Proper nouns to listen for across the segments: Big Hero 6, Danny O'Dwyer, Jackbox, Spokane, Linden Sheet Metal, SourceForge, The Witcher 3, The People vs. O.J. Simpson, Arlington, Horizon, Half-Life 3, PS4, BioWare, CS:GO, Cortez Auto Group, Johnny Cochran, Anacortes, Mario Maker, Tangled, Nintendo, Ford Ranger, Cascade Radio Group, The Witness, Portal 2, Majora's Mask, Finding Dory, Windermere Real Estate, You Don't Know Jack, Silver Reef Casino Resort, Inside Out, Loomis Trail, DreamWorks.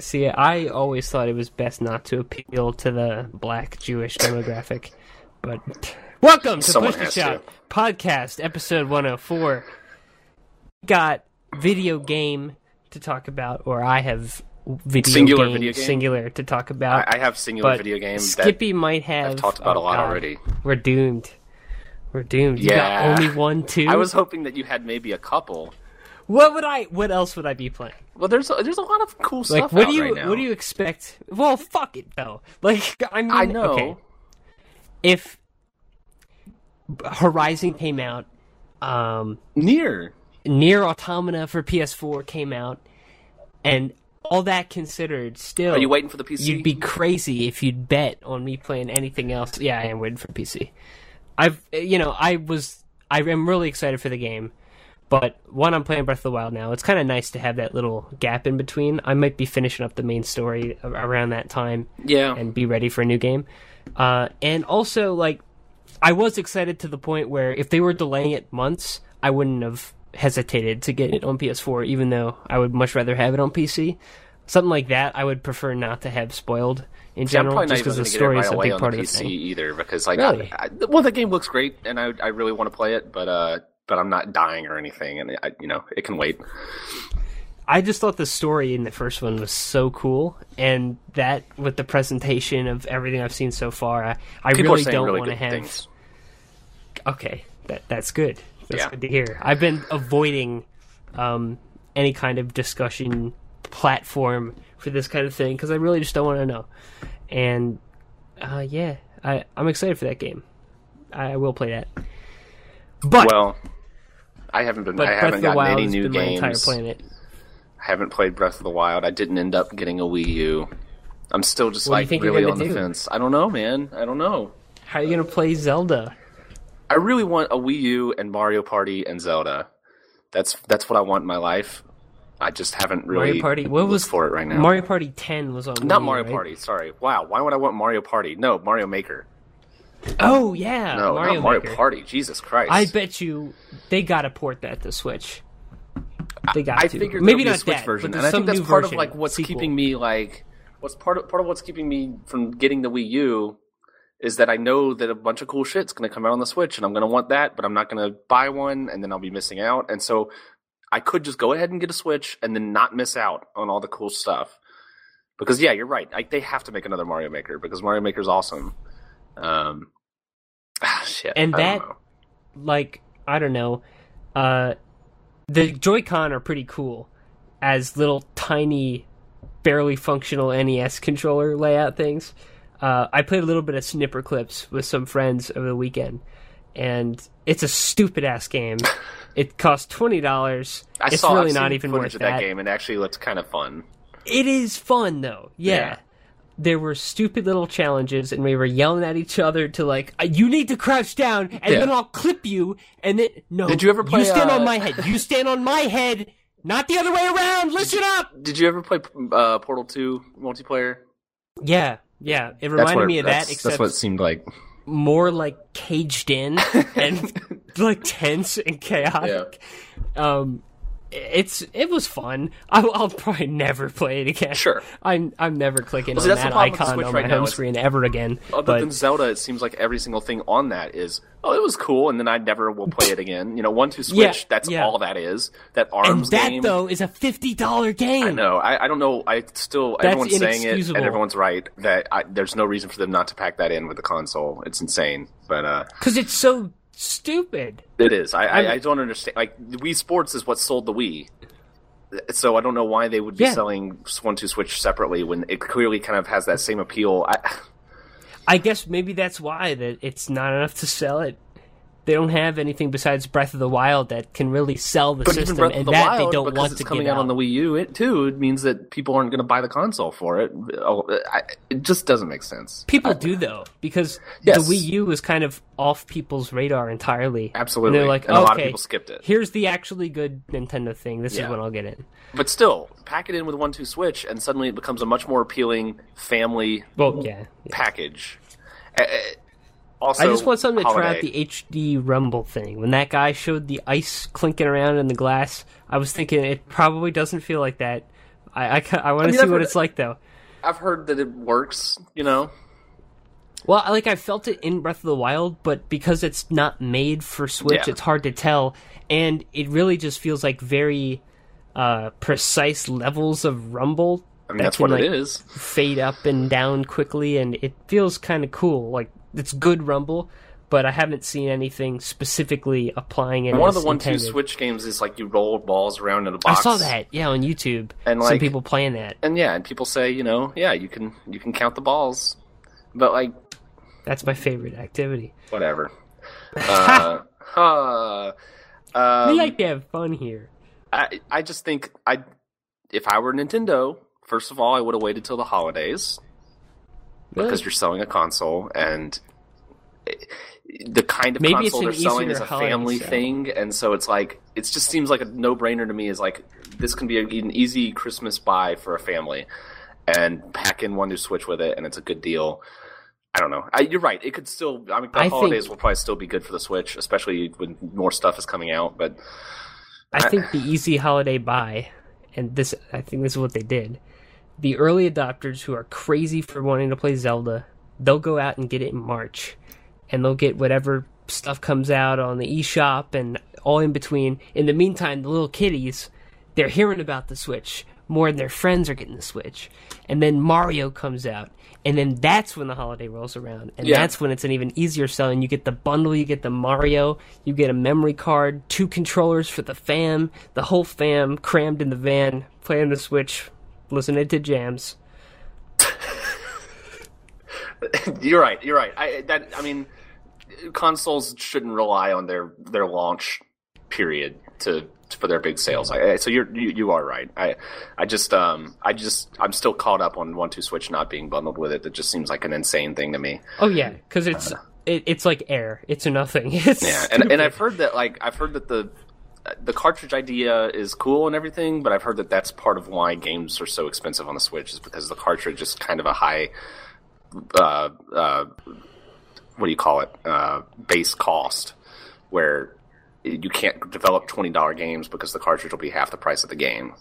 See, I always thought it was best not to appeal to the black Jewish demographic, but welcome to Push the Shop Podcast, episode 104. Got video game to talk about, or I have video game to talk about. I have singular video game. Skippy might have. I've talked about a lot already. We're doomed. We're doomed. Yeah. You got only one, two. I was hoping that you had maybe a couple. What else would I be playing? Well, there's a lot of cool stuff out right now. What do you expect? Well, fuck it, though. I know. Okay. If Horizon came out, Nier Automata for PS4 came out, and all that considered, still, are you waiting for the PC? You'd be crazy if you'd bet on me playing anything else. Yeah, I am waiting for PC. I am really excited for the game. But one, I'm playing Breath of the Wild now. It's kind of nice to have that little gap in between. I might be finishing up the main story around that time, and be ready for a new game. And also, I was excited to the point where if they were delaying it months, I wouldn't have hesitated to get it on PS4, even though I would much rather have it on PC. Something like that, I would prefer not to have spoiled in general, I'm just because the story is a big part of the thing. Either because really? The game looks great, and I really want to play it, but I'm not dying or anything, and it can wait. I just thought the story in the first one was so cool, and that with the presentation of everything I've seen so far, I really don't want to have things. Okay, that's good. That's good to hear. I've been avoiding any kind of discussion platform for this kind of thing because I really just don't want to know. And I'm excited for that game. I will play that. I haven't gotten any new games. I haven't played Breath of the Wild. I didn't end up getting a Wii U. I'm still just really on the fence. I don't know, man. I don't know. How are you going to play Zelda? I really want a Wii U and Mario Party and Zelda. That's what I want in my life. I just haven't really looked for it right now. Mario Party 10 was on Wii U, not Mario Party, sorry. Wow, why would I want Mario Party? No, Mario Maker. Oh, yeah. No, Mario not Mario Maker. Party. Jesus Christ. I bet you they got to port that to Switch. They got to. I figured maybe not Switch version. And I think that's part of what's keeping me part of what's keeping me from getting the Wii U is that I know that a bunch of cool shit's going to come out on the Switch and I'm going to want that, but I'm not going to buy one and then I'll be missing out. And so I could just go ahead and get a Switch and then not miss out on all the cool stuff. Because yeah, you're right. They have to make another Mario Maker because Mario Maker's awesome. Shit. And I don't know. The Joy-Con are pretty cool as little tiny, barely functional NES controller layout things. I played a little bit of Snipper Clips with some friends over the weekend, and it's a stupid ass game. It costs $20. I've not even worth that game, and actually looks kind of fun. It is fun though. Yeah. There were stupid little challenges, and we were yelling at each other to you need to crouch down, and then I'll clip you, and then, no. Did you ever play... You stand on my head. You stand on my head, not the other way around. Listen up! Did you ever play Portal 2 multiplayer? Yeah. It reminded me of that, except... That's what it seemed like. More, caged in, and, tense and chaotic. Yeah. It was fun. I'll probably never play it again. Sure, I'm never clicking on that icon on my home screen ever again. Other than Zelda, it seems like every single thing on that is it was cool, and then I never will play it again. 1-2-Switch. That's all that is. That ARMS game. And that though is a $50 game. I know. I don't know. I still everyone's saying it, and everyone's right that there's no reason for them not to pack that in with the console. It's insane, but because it's so stupid. It is. I don't understand. Wii Sports is what sold the Wii, so I don't know why they would be selling 1-2-Switch separately when it clearly kind of has that same appeal. I guess maybe that's why that it's not enough to sell it. They don't have anything besides Breath of the Wild that can really sell the system, and that Wild, they don't want to get out. Because it's coming out on the Wii U, it means that people aren't going to buy the console for it. It just doesn't make sense. People do, though, because the Wii U was kind of off people's radar entirely. Absolutely. And they're like, a lot of people skipped it. Here's the actually good Nintendo thing. This is when I'll get in. But still, pack it in with 1-2-Switch, and suddenly it becomes a much more appealing family package. Also, I just want something to try out the HD Rumble thing. When that guy showed the ice clinking around in the glass, I was thinking it probably doesn't feel like that. I want to see what it's like, though. I've heard that it works, you know? Well, like, I felt it in Breath of the Wild, but because it's not made for Switch, it's hard to tell. And it really just feels like very precise levels of rumble. I mean, that's what it is. Fade up and down quickly, and it feels kind of cool. Like, it's good rumble, but I haven't seen anything specifically applying it. One of the 1-2-Switch games is, like, you roll balls around in a box. I saw that, yeah, on YouTube. And, like, some people playing that. And, yeah, and people say, you know, yeah, you can count the balls. But, like... That's my favorite activity. Whatever. We like to have fun here. I just think if I were Nintendo, first of all, I would have waited till the holidays. Really? Because you're selling a console, and the kind of console they're selling is a family thing, and so it's like, it just seems like a no-brainer to me, is like, this can be an easy Christmas buy for a family. And pack in 1-2-Switch with it, and it's a good deal. I don't know. You're right. It could still... I mean, the holidays will probably still be good for the Switch, especially when more stuff is coming out, but... I think the easy holiday buy, and this, I think this is what they did, the early adopters who are crazy for wanting to play Zelda, they'll go out and get it in March, and they'll get whatever stuff comes out on the eShop and all in between. In the meantime, the little kiddies, they're hearing about the Switch more than their friends are getting the Switch. And then Mario comes out. And then that's when the holiday rolls around. And that's when it's an even easier sell. And you get the bundle, you get the Mario, you get a memory card, 2 controllers for the fam, the whole fam crammed in the van, playing the Switch, listening to jams. You're right. I mean, consoles shouldn't rely on their launch period for their big sales. So you are right. I just I'm still caught up on 1-2-Switch not being bundled with it. That just seems like an insane thing to me. Oh yeah, because it's like air. It's nothing. And I've heard that the cartridge idea is cool and everything, but I've heard that that's part of why games are so expensive on the Switch, is because the cartridge is kind of a high base cost, where you can't develop $20 games because the cartridge will be half the price of the game.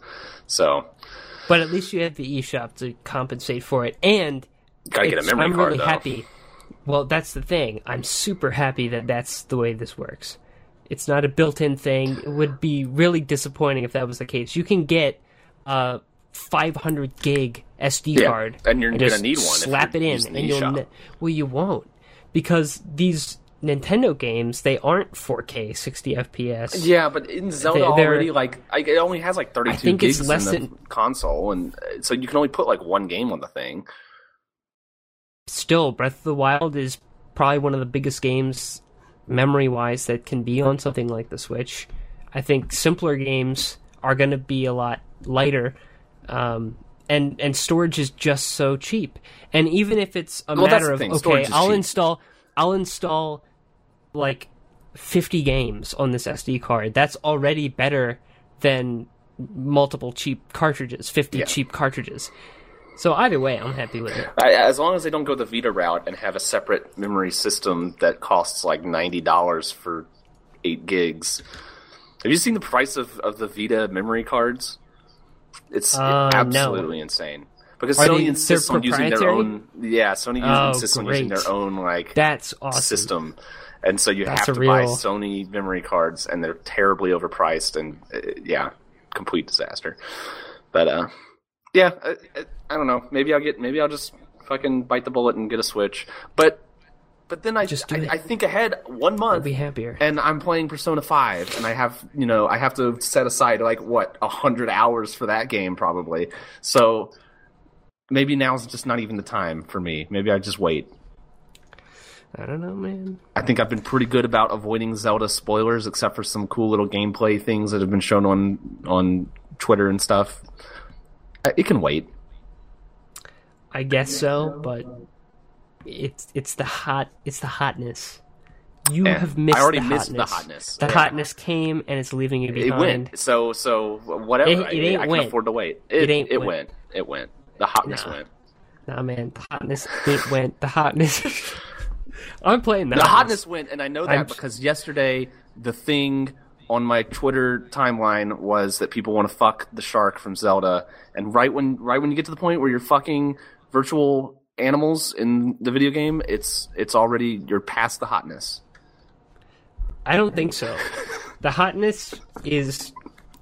So, but at least you have the eShop to compensate for it, and you gotta get a memory card. I'm really happy. Well, that's the thing. I'm super happy that that's the way this works. It's not a built-in thing. It would be really disappointing if that was the case. You can get 500 gig SD card, and you're gonna need one. Slap it in, and you won't, because these Nintendo games, they aren't 4K 60 FPS. Yeah, but in Zelda already, it only has 32 gigs in the console, and so you can only put one game on the thing. Still, Breath of the Wild is probably one of the biggest games, memory-wise, that can be on something like the Switch. I think simpler games are going to be a lot lighter, and storage is just so cheap. And even if it's a matter of, okay, I'll install 50 games on this SD card. That's already better than multiple cheap cartridges, 50 cheap cartridges. So either way, I'm happy with it. As long as they don't go the Vita route and have a separate memory system that costs $90 for 8 gigs. Have you seen the price of the Vita memory cards? It's absolutely insane. Because Sony insists on using their own... Yeah, Sony insists on using their own, that's awesome. System. And so you have to buy Sony memory cards, and they're terribly overpriced, and, complete disaster. But, I don't know. Maybe I'll just fucking bite the bullet and get a Switch. But then I think ahead 1 month. I'll be happier. And I'm playing Persona 5, and I have to set aside, 100 hours for that game, probably. So... maybe now's just not even the time for me. Maybe I just wait. I don't know, man. I think I've been pretty good about avoiding Zelda spoilers, except for some cool little gameplay things that have been shown on Twitter and stuff. It can wait. I guess so, but it's the hotness. You have missed the hotness. I already missed the hotness. The hotness came, and it's leaving you behind. It went. So whatever. I can afford to wait. It went. The hotness went. Nah, man. The hotness went. The hotness. I'm playing that. The hotness went, and I know that because yesterday the thing on my Twitter timeline was that people want to fuck the shark from Zelda. And right when you get to the point where you're fucking virtual animals in the video game, it's already, you're past the hotness. I don't think so. The hotness is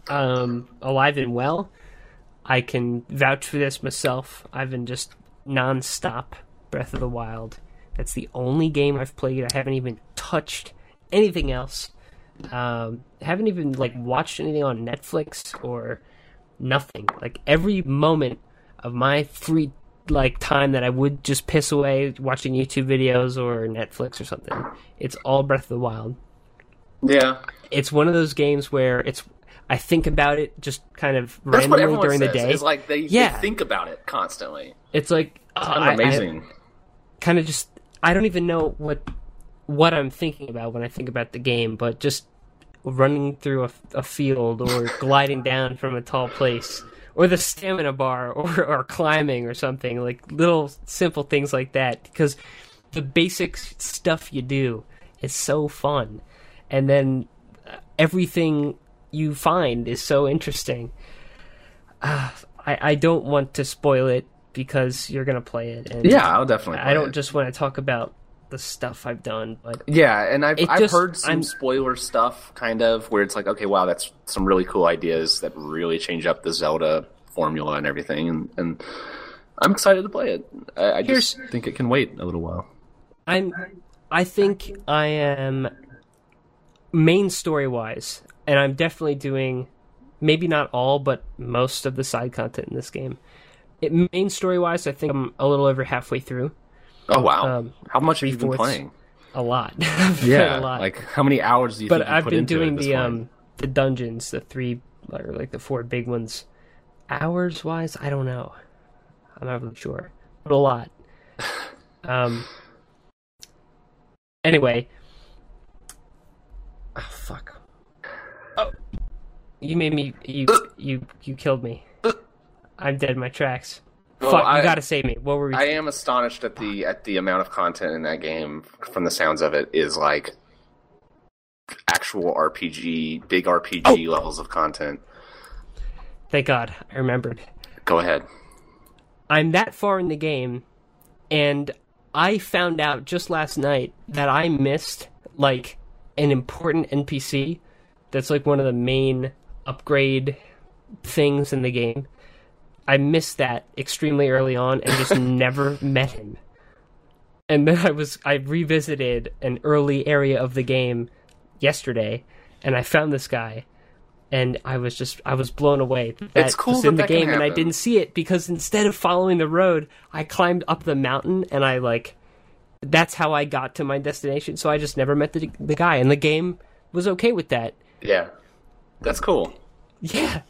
alive and well. I can vouch for this myself. I've been just nonstop Breath of the Wild. That's the only game I've played. I haven't even touched anything else. Haven't even watched anything on Netflix or nothing. Every moment of my free time that I would just piss away watching YouTube videos or Netflix or something, it's all Breath of the Wild. Yeah, it's one of those games where I think about it just kind of randomly during the day. It's like they think about it constantly. It's like amazing. I don't even know what I'm thinking about when I think about the game, but just running through a field or gliding down from a tall place or the stamina bar or climbing or something, little simple things like that, because the basic stuff you do is so fun. And then everything you find is so interesting. I don't want to spoil it because you're going to play it. And yeah, I'll definitely play it. I don't just want to talk about the stuff I've done. But yeah, and I've heard some spoiler stuff, kind of, where it's like, okay, wow, that's some really cool ideas that really change up the Zelda formula and everything. And I'm excited to play it. I just think it can wait a little while. I think I am... main story-wise, and I'm definitely doing maybe not all, but most of the side content in this game. Main story-wise, I think I'm a little over halfway through. Oh, wow. How much have you been playing? A lot. Yeah, a lot. How many hours do you think you put into it? But I've been doing the dungeons, the three, or the four big ones. Hours-wise, I don't know. I'm not really sure. But a lot. Anyway... Oh, fuck. Oh. You made me... You killed me. I'm dead in my tracks. Well, fuck, you gotta save me. What were we... I am astonished at the amount of content in that game, from the sounds of it, is actual RPG, big RPG levels of content. Thank God, I remembered. Go ahead. I'm that far in the game, and I found out just last night that I missed, an important NPC that's one of the main upgrade things in the game. I missed that extremely early on and just never met him. And then I revisited an early area of the game yesterday, and I found this guy, and I was blown away. It's cool in the game, and I didn't see it because instead of following the road, I climbed up the mountain, and that's how I got to my destination, so I just never met the guy, and the game was okay with that. Yeah. That's cool. Yeah.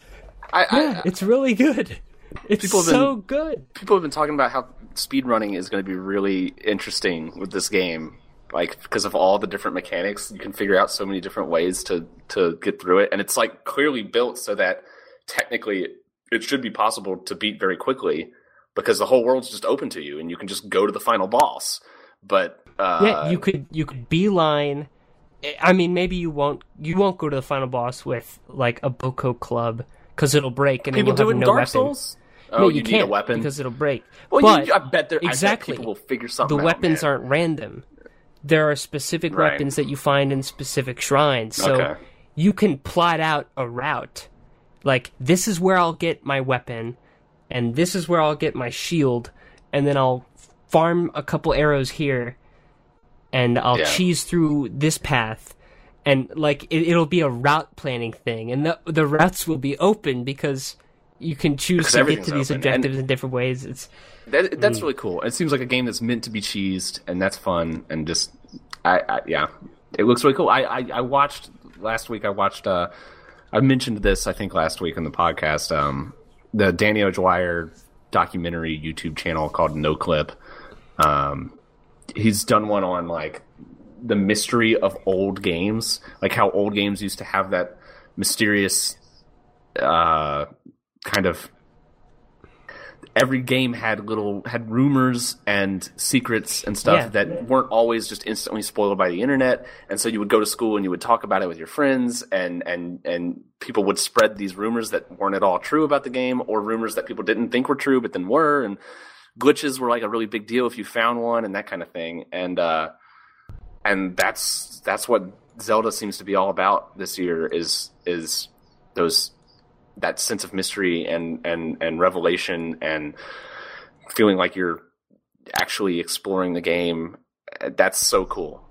It's really good. It's so good. People have been talking about how speedrunning is going to be really interesting with this game, because of all the different mechanics. You can figure out so many different ways to get through it, and it's, clearly built so that technically it should be possible to beat very quickly because the whole world's just open to you, and you can just go to the final boss. But you could beeline. I mean, maybe you won't go to the final boss with a Boko club because it'll break and then you'll have no Dark weapon. Souls? Oh, no, you can't need a weapon because it'll break. Well, but I bet people will figure something out. The weapons aren't random. There are specific weapons that you find in specific shrines, so you can plot out a route. This is where I'll get my weapon, and this is where I'll get my shield, and then I'll farm a couple arrows here, and I'll cheese through this path, and it'll be a route planning thing, and the routes will be open because you can choose to get to these objectives in different ways. That's really cool. It seems like a game that's meant to be cheesed, and that's fun, and just it looks really cool. I watched last week. I mentioned this I think last week on the podcast. The Danny O'Dwyer documentary YouTube channel called No Clip. He's done one on the mystery of old games, how old games used to have that mysterious kind of every game had rumors and secrets and stuff that weren't always just instantly spoiled by the internet. And so you would go to school and you would talk about it with your friends, and people would spread these rumors that weren't at all true about the game, or rumors that people didn't think were true but then were. And glitches were like a really big deal if you found one, and that kind of thing. And that's what Zelda seems to be all about this year, is those, that sense of mystery and revelation and feeling like you're actually exploring the game. That's so cool.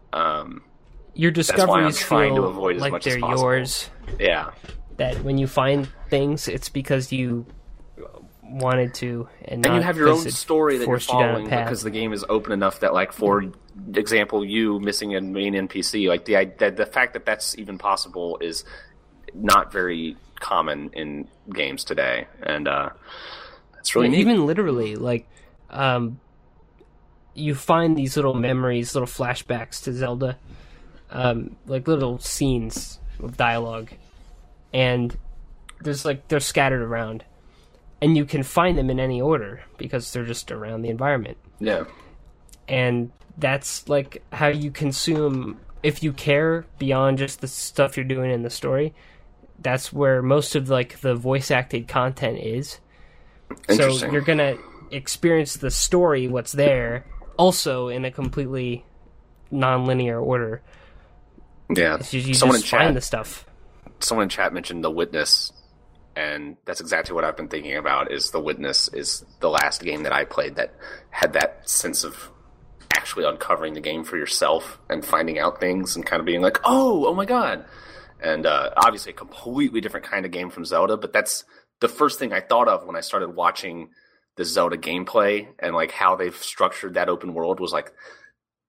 Your discoveries, that's why I'm trying to avoid as much as possible. They're yours. Yeah. That when you find things, it's because you wanted to, and you have your own story that you're following, because the game is open enough that, like, for example, you missing a main NPC, like the fact that that's even possible is not very common in games today, and that's really neat. Even literally, like, you find these little memories, little flashbacks to Zelda, like little scenes of dialogue, and they're scattered around. And you can find them in any order because they're just around the environment. Yeah. And that's like how you consume, if you care beyond just the stuff you're doing in the story. That's where most of like the voice acted content is. So you're going to experience the story, what's there, also in a completely non-linear order. Yeah. You just find the stuff. Someone in chat mentioned The Witness. And that's exactly what I've been thinking about, is The Witness is the last game that I played that had that sense of actually uncovering the game for yourself and finding out things and kind of being like, oh my God. And obviously a completely different kind of game from Zelda, but that's the first thing I thought of when I started watching the Zelda gameplay, and like how they've structured that open world was like,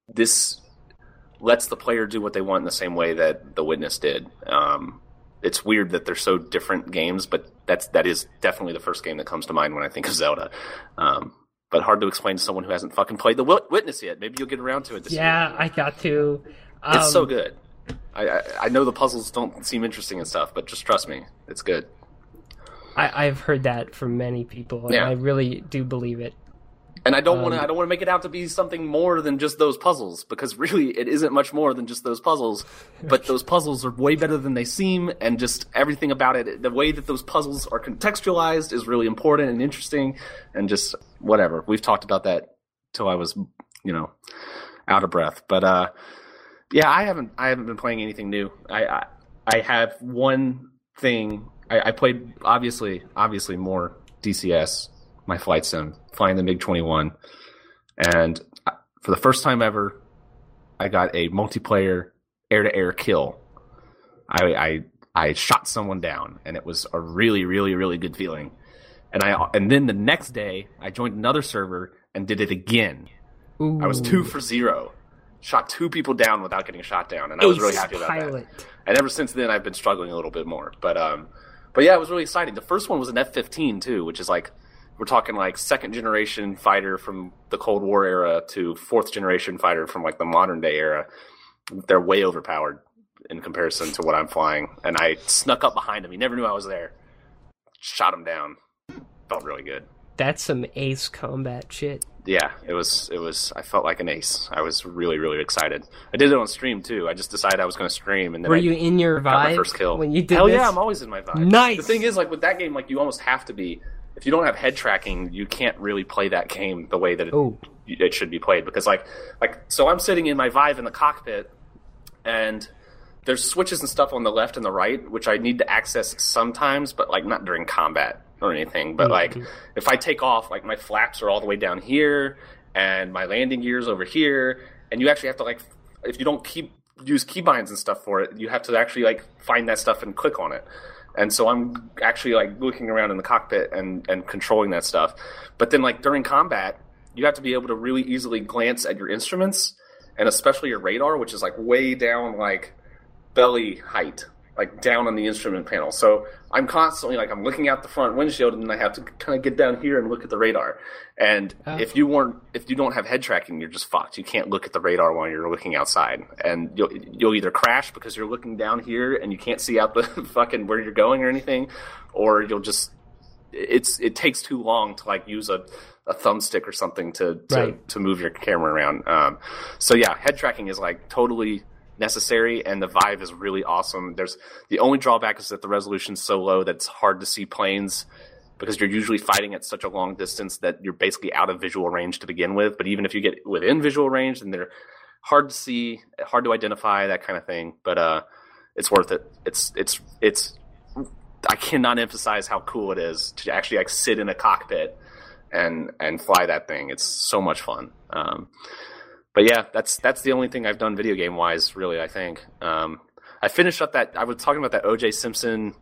this lets the player do what they want in the same way that The Witness did. It's weird that they're so different games, but that is definitely the first game that comes to mind when I think of Zelda. But hard to explain to someone who hasn't fucking played The Witness yet. Maybe you'll get around to it this year. Yeah, I got to. It's so good. I know the puzzles don't seem interesting and stuff, but just trust me, it's good. I've heard that from many people, and I really do believe it. And I don't want to make it out to be something more than just those puzzles, because really it isn't much more than just those puzzles. But those puzzles are way better than they seem, and just everything about it, the way that those puzzles are contextualized, is really important and interesting, and just whatever. We've talked about that till I was, out of breath. But I haven't been playing anything new. I have one thing. I played obviously more DCS. My flight sim, flying the MiG-21, and for the first time ever, I got a multiplayer air-to-air kill. I shot someone down, and it was a really, really, really good feeling. And then the next day, I joined another server and did it again. Ooh. I was 2 for 0, shot 2 people down without getting shot down, and I was really happy about that. And ever since then, I've been struggling a little bit more, but yeah, it was really exciting. The first one was an F-15 too, which is like, we're talking like 2nd generation fighter from the Cold War era to 4th generation fighter from like the modern day era. They're way overpowered in comparison to what I'm flying. And I snuck up behind him. He never knew I was there. Shot him down. Felt really good. That's some ace combat shit. Yeah, it was. I felt like an ace. I was really, really excited. I did it on stream too. I just decided I was going to stream, and then you in your vibe? My first kill. When you did Hell this? Yeah, I'm always in my vibe. Nice. The thing is, like with that game, like you almost have to be. If you don't have head tracking, you can't really play that game the way that it should be played. Because so I'm sitting in my Vive in the cockpit, and there's switches and stuff on the left and the right, which I need to access sometimes, but like not during combat or anything. But like if I take off, like my flaps are all the way down here, and my landing gear's over here, and you actually have to, like, if you don't use keybinds and stuff for it, you have to actually like find that stuff and click on it. And so I'm actually like looking around in the cockpit and controlling that stuff. But then like during combat, you have to be able to really easily glance at your instruments, and especially your radar, which is like way down, like belly height, like down on the instrument panel. So I'm constantly like, I'm looking out the front windshield, and I have to kind of get down here and look at the radar. And if you don't have head tracking, you're just fucked. You can't look at the radar while you're looking outside, and you'll either crash because you're looking down here and you can't see out the fucking where you're going or anything, or you'll just it takes too long to like use a thumbstick or something to move your camera around. So yeah, head tracking is like totally necessary, and the Vive is really awesome. There's the only drawback is that the resolution's so low that it's hard to see planes, because you're usually fighting at such a long distance that you're basically out of visual range to begin with. But even if you get within visual range, then they're hard to see, hard to identify, that kind of thing. But it's worth it. I cannot emphasize how cool it is to actually like sit in a cockpit and fly that thing. It's so much fun. But yeah, that's the only thing I've done video game wise, really. I think I finished up that I was talking about that O.J. Simpson.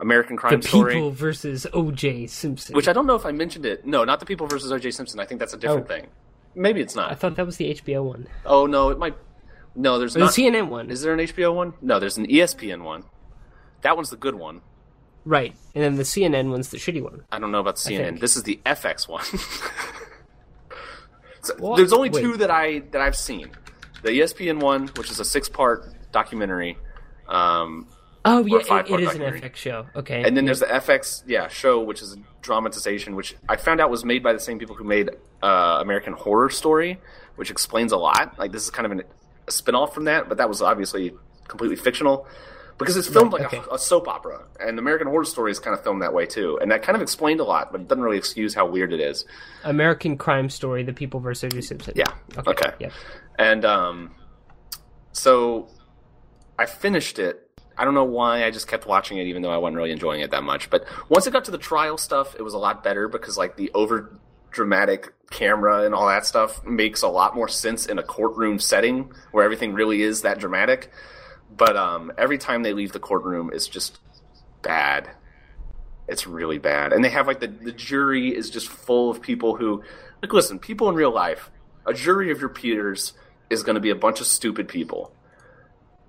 American Crime Story. The People vs. O.J. Simpson. Which I don't know if I mentioned it. No, not The People vs. O.J. Simpson. I think that's a different thing. Maybe it's not. I thought that was the HBO one. Oh, no, it might... No, there's not... There's a CNN one. Is there an HBO one? No, there's an ESPN one. That one's the good one. Right. And then the CNN one's the shitty one. I don't know about CNN. This is the FX one. So, there's only two that I've seen. The ESPN one, which is a 6-part documentary. Oh, yeah, it is an FX show. Okay. And then there's the FX show, which is a dramatization, which I found out was made by the same people who made American Horror Story, which explains a lot. Like, this is kind of a spinoff from that, but that was obviously completely fictional because it's filmed like a soap opera. And American Horror Story is kind of filmed that way, too. And that kind of explained a lot, but it doesn't really excuse how weird it is. American Crime Story, The People vs. O.J. Simpson. Yeah. Okay. Yeah. And so I finished it. I don't know why I just kept watching it, even though I wasn't really enjoying it that much. But once it got to the trial stuff, it was a lot better because, like, the over-dramatic camera and all that stuff makes a lot more sense in a courtroom setting where everything really is that dramatic. But every time they leave the courtroom, it's just bad. It's really bad. And they have, like, the jury is just full of people who... Like, listen, people in real life, a jury of your peers is going to be a bunch of stupid people.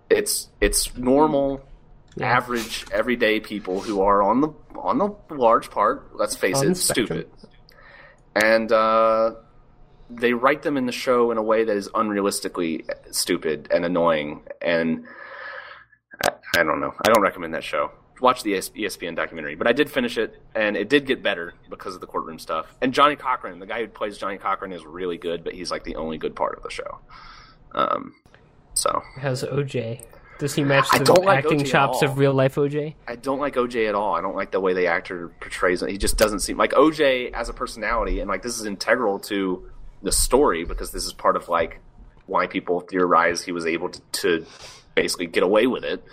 It's normal, average, everyday people who are on the large part, let's face it, stupid. And they write them in the show in a way that is unrealistically stupid and annoying. And I don't know. I don't recommend that show. Watch the ESPN documentary. But I did finish it, and it did get better because of the courtroom stuff. And Johnny Cochran, the guy who plays Johnny Cochran, is really good, but he's like the only good part of the show. So how's OJ? Does he match the acting chops of real life OJ? I don't like OJ at all. I don't like the way the actor portrays it. He just doesn't seem like OJ as a personality, and like this is integral to the story because this is part of like why people theorize he was able to basically get away with it.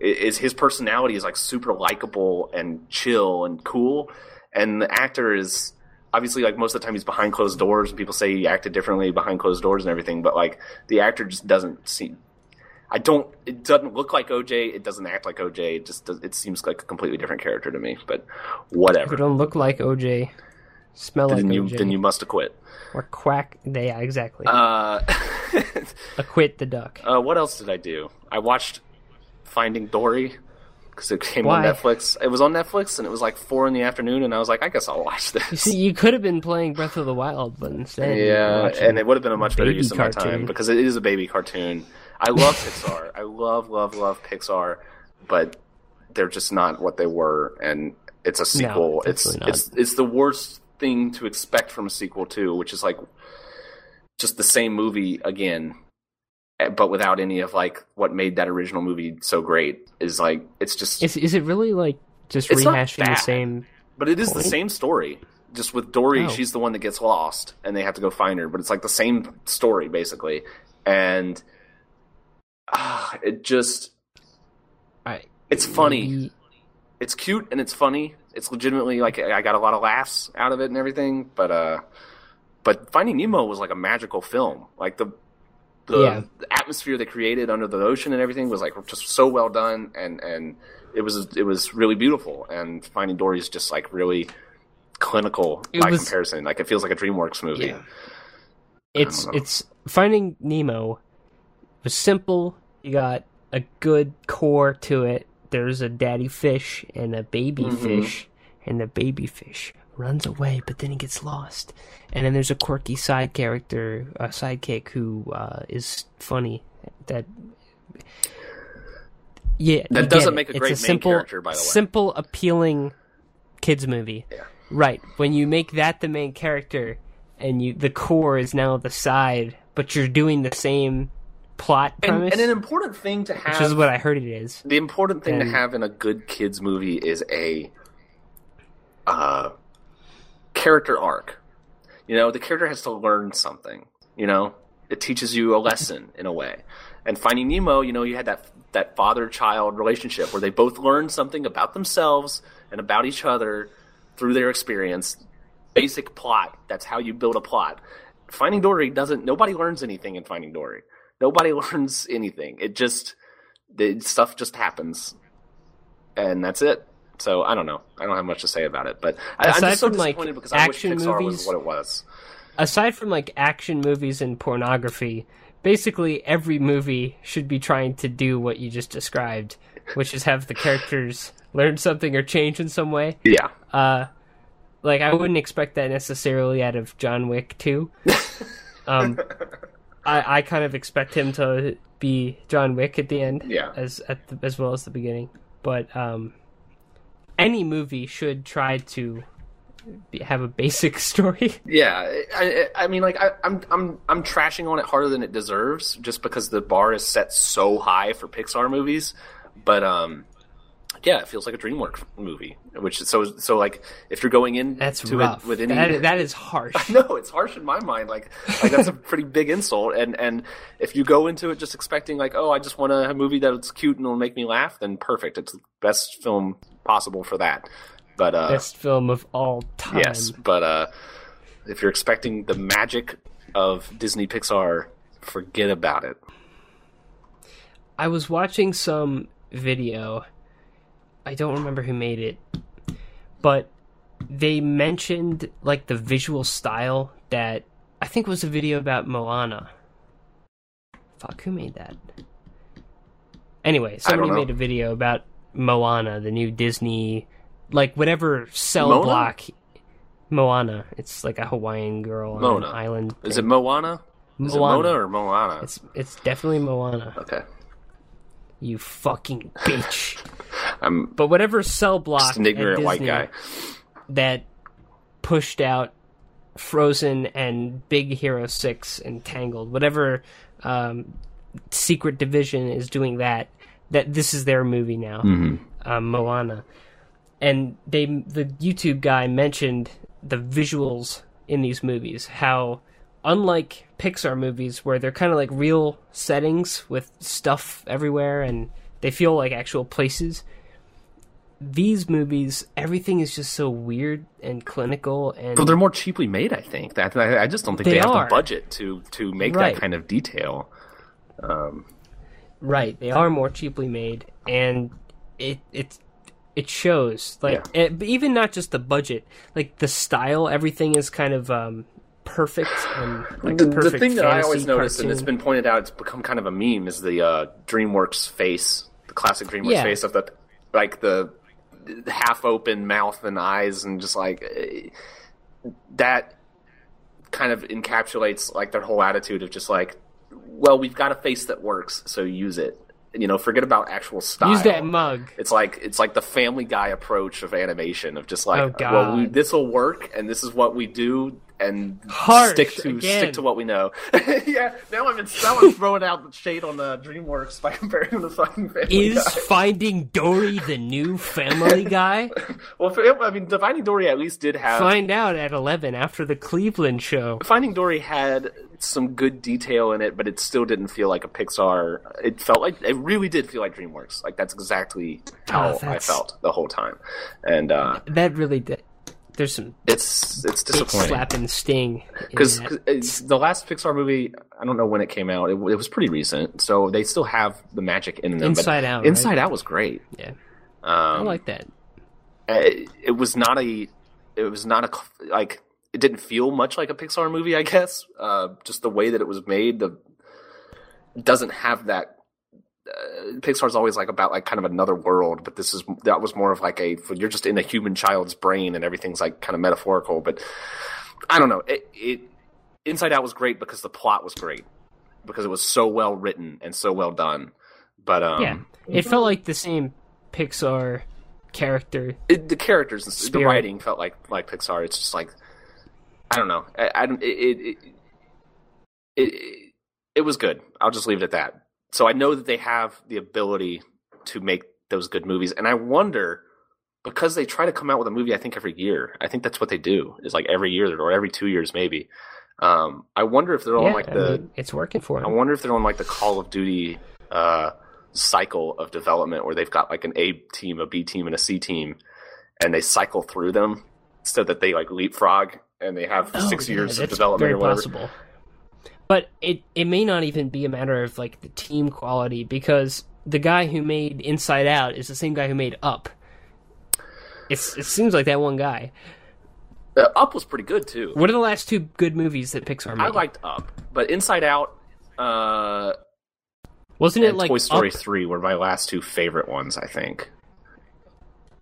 Is his personality is like super likable and chill and cool, and the actor is. Obviously, like, most of the time he's behind closed doors, and people say he acted differently behind closed doors and everything, but, like, the actor just doesn't seem... It doesn't look like OJ, it doesn't act like OJ, it seems like a completely different character to me, but whatever. If you don't look like OJ, smell like OJ. Then you must acquit. Or quack... Yeah, exactly. Acquit the duck. What else did I do? I watched Finding Dory, because it came on Netflix. It was on Netflix, and it was like 4 PM, and I was like, I guess I'll watch this. You see, you could have been playing Breath of the Wild, but instead... Yeah, and it would have been a much better use of my time, because it is a baby cartoon. I love Pixar. I love Pixar, but they're just not what they were, and it's a sequel. No, it's the worst thing to expect from a sequel, too, which is like just the same movie again, but without any of like what made that original movie so great is like it's just is it really like just rehashing the same? But it is the same story, just with Dory. Oh. She's the one that gets lost, and they have to go find her. But it's like the same story basically, and it just it's funny, it's cute, and it's funny. It's legitimately like I got a lot of laughs out of it and everything. But Finding Nemo was like a magical film, like the atmosphere they created under the ocean and everything was like just so well done, and it was really beautiful. And Finding Dory is just like really clinical by comparison. Like it feels like a DreamWorks movie. Yeah. It's Finding Nemo was simple. You got a good core to it. There's a daddy fish and a baby fish, and the baby fish runs away, but then he gets lost. And then there's a quirky sidekick who is funny. That doesn't make a great main character, by the way. Simple, appealing kids movie. Yeah. Right. When you make that the main character and the core is now the side, but you're doing the same plot premise. And an important thing to have, which is what I heard it is. The important thing to have in a good kids movie is a character arc. You know, the character has to learn something, you know? It teaches you a lesson in a way. And Finding Nemo, you know, you had that father-child relationship where they both learned something about themselves and about each other through their experience. Basic plot. That's how you build a plot. Finding Dory nobody learns anything in Finding Dory. Nobody learns anything. It just, the stuff just happens. And that's it. So, I don't know. I don't have much to say about it. But I'm just so disappointed because I wish Pixar was what it was. Aside from, like, action movies and pornography, basically every movie should be trying to do what you just described, which is have the characters learn something or change in some way. Yeah. Like, I wouldn't expect that necessarily out of John Wick 2. I kind of expect him to be John Wick at the end, as well as the beginning. But any movie should try to have a basic story. Yeah, I mean, like I'm trashing on it harder than it deserves, just because the bar is set so high for Pixar movies. But yeah, it feels like a DreamWorks movie, which is so like if you're going in to it with any that is harsh. I know, it's harsh in my mind. Like that's a pretty big insult. And if you go into it just expecting like, oh, I just want a movie that's cute and will make me laugh, then perfect. It's the best film possible for that. But best film of all time. Yes, but if you're expecting the magic of Disney Pixar, forget about it. I was watching some video. I don't remember who made it, but they mentioned like the visual style that I think was a video about Moana. Fuck, who made that? Anyway, somebody made a video about Moana, the new Disney, like whatever cell Mona? Block. Moana. It's like a Hawaiian girl on an island. Is it Moana? Is it Mona or Moana? It's definitely Moana. Okay. You fucking bitch. But whatever cell block just an ignorant white guy that pushed out Frozen and Big Hero 6 and Tangled, whatever secret division is doing that this is their movie now, Moana. And the YouTube guy mentioned the visuals in these movies, how unlike Pixar movies where they're kind of like real settings with stuff everywhere and they feel like actual places, these movies, everything is just so weird and clinical. But they're more cheaply made, I think. I just don't think they have the budget to make that kind of detail. Right, they are more cheaply made, and it shows. Like, but even not just the budget, like the style, everything is kind of perfect. And like the thing that I always notice, and it's been pointed out, it's become kind of a meme, is the DreamWorks face, the classic DreamWorks face of the, like the half open mouth and eyes, and just like that kind of encapsulates like their whole attitude of just like, well, we've got a face that works, so use it. You know, forget about actual style. Use that mug. It's like the Family Guy approach of animation, of just like, well, this will work, and this is what we do, and stick to what we know. Yeah, now I'm throwing out shade on the DreamWorks by comparing the fucking Family Guy. Is Finding Dory the new Family Guy? Well, the Finding Dory at least did have... Find out at 11 after the Cleveland show. Finding Dory had some good detail in it, but it still didn't feel like a Pixar. It really did feel like DreamWorks. Like, that's exactly how I felt the whole time. And that really did. There's some it's disappointing. Slapping sting. Because the last Pixar movie, I don't know when it came out. It was pretty recent, so they still have the magic in them. Inside Out was great. Yeah, I like that. It was not it didn't feel much like a Pixar movie, I guess. Just the way that it was made, doesn't have that. Pixar's always like about like kind of another world, but that was more of like you're just in a human child's brain and everything's like kind of metaphorical. But I don't know. Inside Out was great because the plot was great, because it was so well written and so well done. But it felt like the same Pixar character. The characters, the writing felt like Pixar. It's just like, I don't know. It was good. I'll just leave it at that. So I know that they have the ability to make those good movies, and I wonder, because they try to come out with a movie, I think every year. I think that's what they do. Is like every year or every 2 years, maybe. I wonder if they're on like the. I mean, it's working for them. I wonder if they're on like the Call of Duty cycle of development, where they've got like an A team, a B team, and a C team, and they cycle through them so that they like leapfrog and they have 6 years of development or whatever. Possible. But it may not even be a matter of like the team quality, because the guy who made Inside Out is the same guy who made Up. It seems like that one guy. Up was pretty good too. What are the last two good movies that Pixar made? I liked Up, but Inside Out. Wasn't it like Toy Story 3 were my last two favorite ones? I think.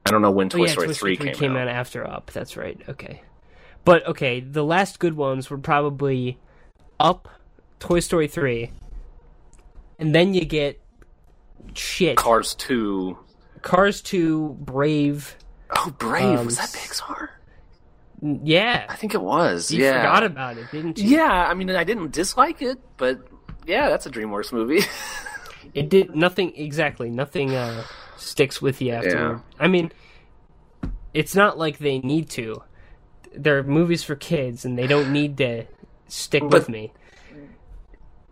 I don't know when Toy Story 3 came out. Came out after Up. That's right. Okay, but the last good ones were probably Up, Toy Story 3, and then you get shit. Cars 2, Brave. Oh, Brave. Was that Pixar? Yeah. I think it was. You forgot about it, didn't you? Yeah, I mean, I didn't dislike it, but yeah, that's a DreamWorks movie. It did nothing, exactly. Nothing sticks with you afterward. Yeah. I mean, it's not like they need to. They're movies for kids, and they don't need to stick with me.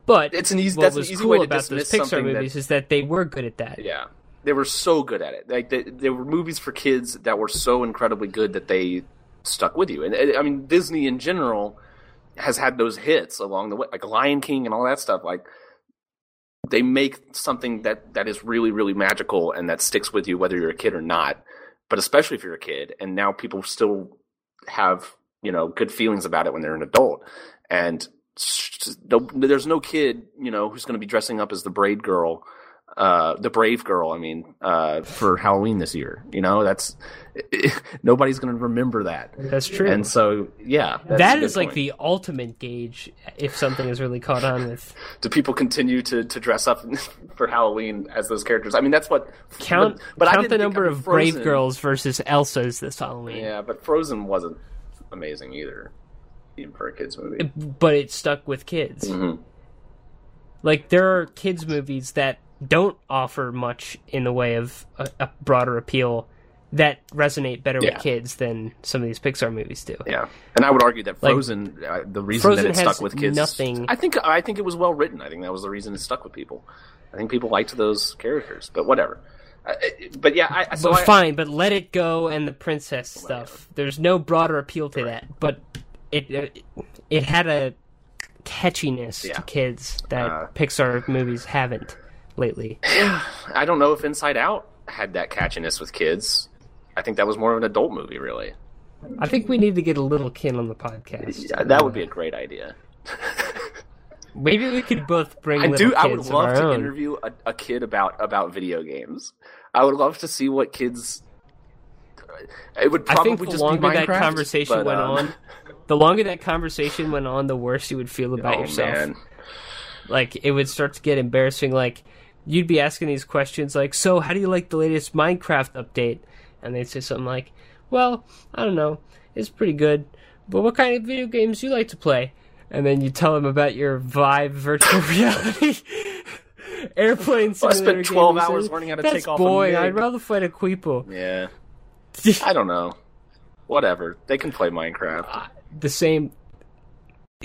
But it's what was cool about those Pixar movies is that they were good at that. Yeah. They were so good at it. Like they were movies for kids that were so incredibly good that they stuck with you. And I mean, Disney in general has had those hits along the way, like Lion King and all that stuff. Like they make something that is really, really magical and that sticks with you, whether you're a kid or not. But especially if you're a kid, and now people still have good feelings about it when they're an adult. And there's no kid who's going to be dressing up as the Brave Girl. The Brave Girl, I mean, for Halloween this year. That's nobody's going to remember that. That's true. And so, yeah. That is like the ultimate gauge if something is really caught on with. Do people continue to dress up for Halloween as those characters? I mean, that's what. Count the number of Frozen. Brave Girls versus Elsa's this Halloween. Yeah, but Frozen wasn't amazing either, even for a kids movie. But it stuck with kids. Mm-hmm. Like, there are kids movies that don't offer much in the way of a broader appeal that resonate better with kids than some of these Pixar movies do. Yeah, and I would argue that Frozen, the reason Frozen that it stuck with kids, nothing. I think it was well written. I think that was the reason it stuck with people. I think people liked those characters, but whatever. But Let It Go and the princess stuff. There's no broader appeal to that, but it had a catchiness to kids that Pixar movies haven't. Lately, I don't know if Inside Out had that catchiness with kids. I think that was more of an adult movie, really. I think we need to get a little kid on the podcast. Yeah, that would be a great idea. Maybe we could both bring. I would love to interview a kid about video games. I would love to see what kids. It would probably the longer that conversation went on, the worse you would feel about yourself. Man. Like it would start to get embarrassing. Like. You'd be asking these questions like, so how do you like the latest Minecraft update? And they'd say something like, well, I don't know. It's pretty good. But what kind of video games do you like to play? And then you tell them about your Vive virtual reality airplane simulator. I spent 12 hours learning how to take off a boy, I'd rather fight a Queeple. Yeah. I don't know. Whatever. They can play Minecraft.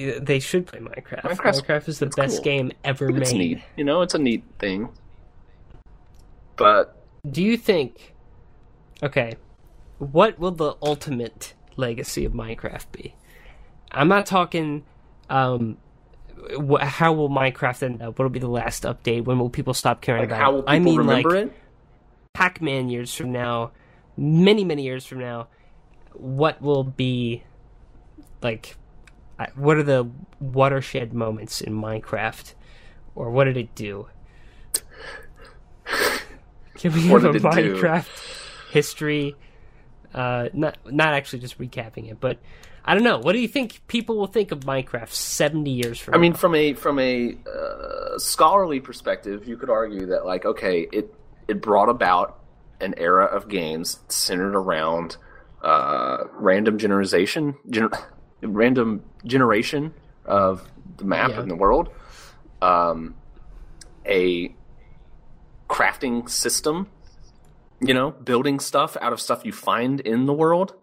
They should play Minecraft. Minecraft is the best game ever made. It's neat. It's a neat thing. But do you think... Okay, what will the ultimate legacy of Minecraft be? I'm not talking... how will Minecraft end up? What will be the last update? When will people stop caring about it? How will people remember it? Pac-Man years from now, many, many years from now, what will be... what are the watershed moments in Minecraft, or what did it do? Can we have a Minecraft history? Not actually just recapping it, but I don't know. What do you think people will think of Minecraft 70 years from now? I mean, from a scholarly perspective, you could argue that it brought about an era of games centered around random generation of the map and the world, a crafting system, you know, building stuff out of stuff you find in the world.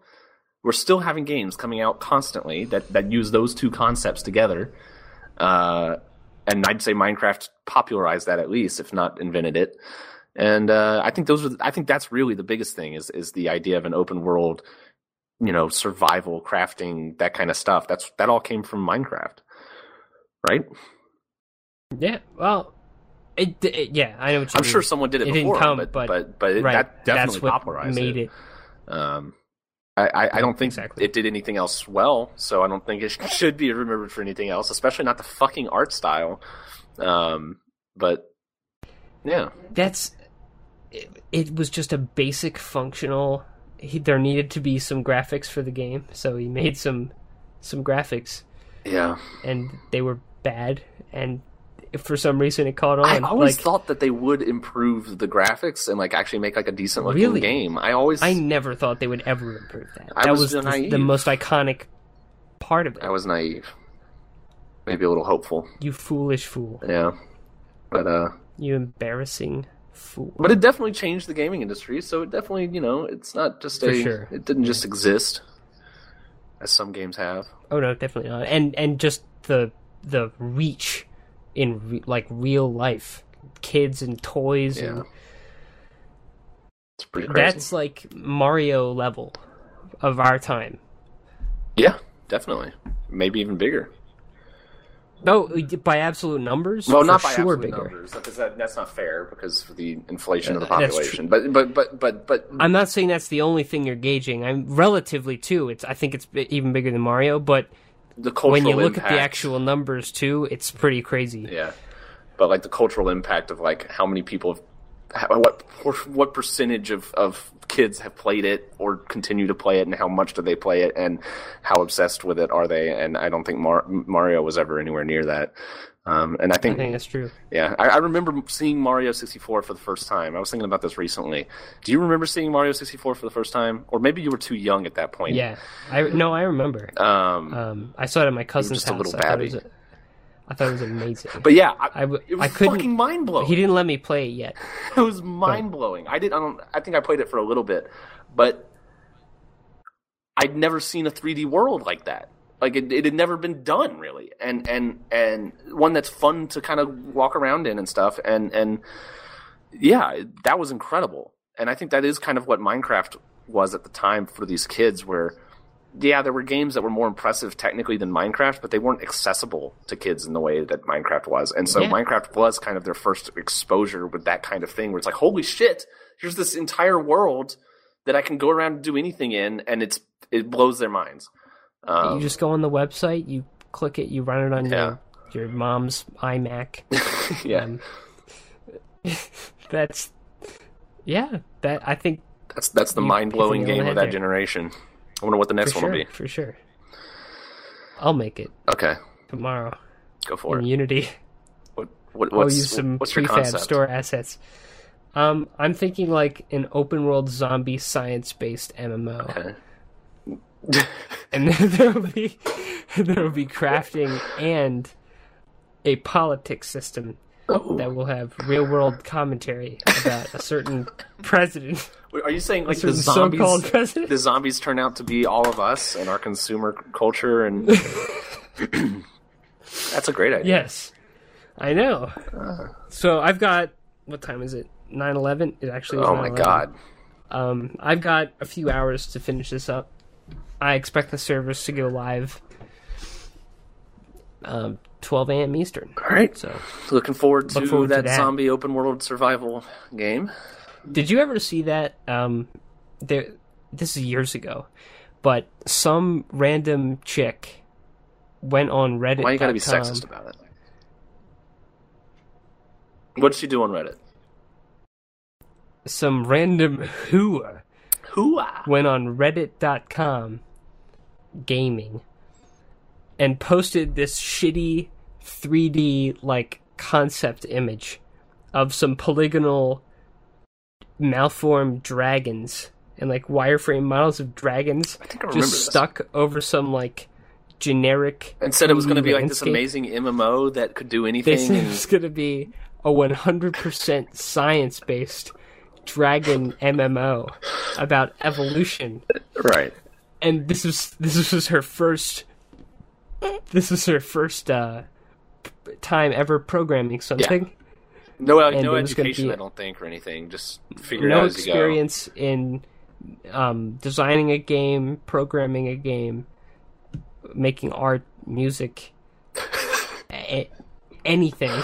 We're still having games coming out constantly that use those two concepts together. And I'd say Minecraft popularized that, at least, if not invented it. And I think that's really the biggest thing is the idea of an open world, you know, survival, crafting, that kind of stuff. That all came from Minecraft, right? Yeah. Well, I know what you mean. I'm sure someone did it before, didn't come, but right, that definitely popularized made it. I don't think it did anything else well, so I don't think it should be remembered for anything else, especially not the fucking art style. But yeah, that's it. It was just a basic functional. There needed to be some graphics for the game, so he made some graphics. Yeah, and they were bad, and for some reason it caught on. I always thought that they would improve the graphics and actually make a decent looking game. I never thought they would ever improve that. That was the most iconic part of it. I was naive. Maybe a little hopeful. You foolish fool. Yeah. But you embarrassing fool. But it definitely changed the gaming industry, so it definitely, you know, it's not just it didn't just exist as some games have. Oh no, definitely not. And just the reach in real life, kids and toys, and it's pretty crazy. That's Mario level of our time. Yeah, definitely. Maybe even bigger. No, by absolute numbers. Well, not by absolute numbers. That's not fair because of the inflation of the population. But I'm not saying that's the only thing you're gauging. I'm relatively too. I think it's even bigger than Mario, but. The cultural when you look impact, at the actual numbers too, it's pretty crazy. Yeah, but the cultural impact of how many people, what percentage of kids have played it or continue to play it, and how much do they play it, and how obsessed with it are they? And I don't think Mario was ever anywhere near that. And I think that's true. Yeah, I remember seeing Mario 64 for the first time. I was thinking about this recently. Do you remember seeing Mario 64 for the first time, or maybe you were too young at that point? Yeah, I remember. I saw it at my cousin's house. Just a little baby. I thought it was amazing. But yeah, it was fucking mind blowing. He didn't let me play it yet. It was mind blowing. I think I played it for a little bit, but I'd never seen a 3D world like that. It had never been done, really, and one that's fun to kind of walk around in and stuff, and yeah, that was incredible. And I think that is kind of what Minecraft was at the time for these kids, where there were games that were more impressive technically than Minecraft, but they weren't accessible to kids in the way that Minecraft was. And so Minecraft was kind of their first exposure with that kind of thing, where it's holy shit, here's this entire world that I can go around and do anything in, and it blows their minds. You just go on the website, you click it, you run it on your mom's iMac. Yeah, that's That I think that's the mind blowing game of that generation. I wonder what the next one will be. For sure, I'll make it. Okay, tomorrow. Go for it. Unity. What's I'll use some prefab store assets. I'm thinking an open world zombie science based MMO. Okay. And there will be crafting and a politics system that will have real world commentary about a certain president. Are you saying the zombies? So-called president? The zombies turn out to be all of us and our consumer culture, and that's a great idea. Yes, I know. So I've got, what time is it? 9:11. It actually is 9:11. Oh my god. I've got a few hours to finish this up. I expect the servers to go live 12 a.m. Eastern. All right. So looking forward to that zombie open world survival game. Did you ever see that? This is years ago, but some random chick went on Reddit. Why you gotta be sexist about it? What'd she do on Reddit? Some random went on reddit.com gaming and posted this shitty 3D concept image of some polygonal malformed dragons and like wireframe models of dragons I remember this. Stuck over some like generic. And said it was going to be like this amazing MMO that could do anything. They said it was going to be a 100% science-based dragon MMO about evolution. Right. And this was her first time ever programming something. Yeah. No education, I don't think, or anything. Just figure it out as you go. No experience in designing a game, programming a game, making art, music, anything.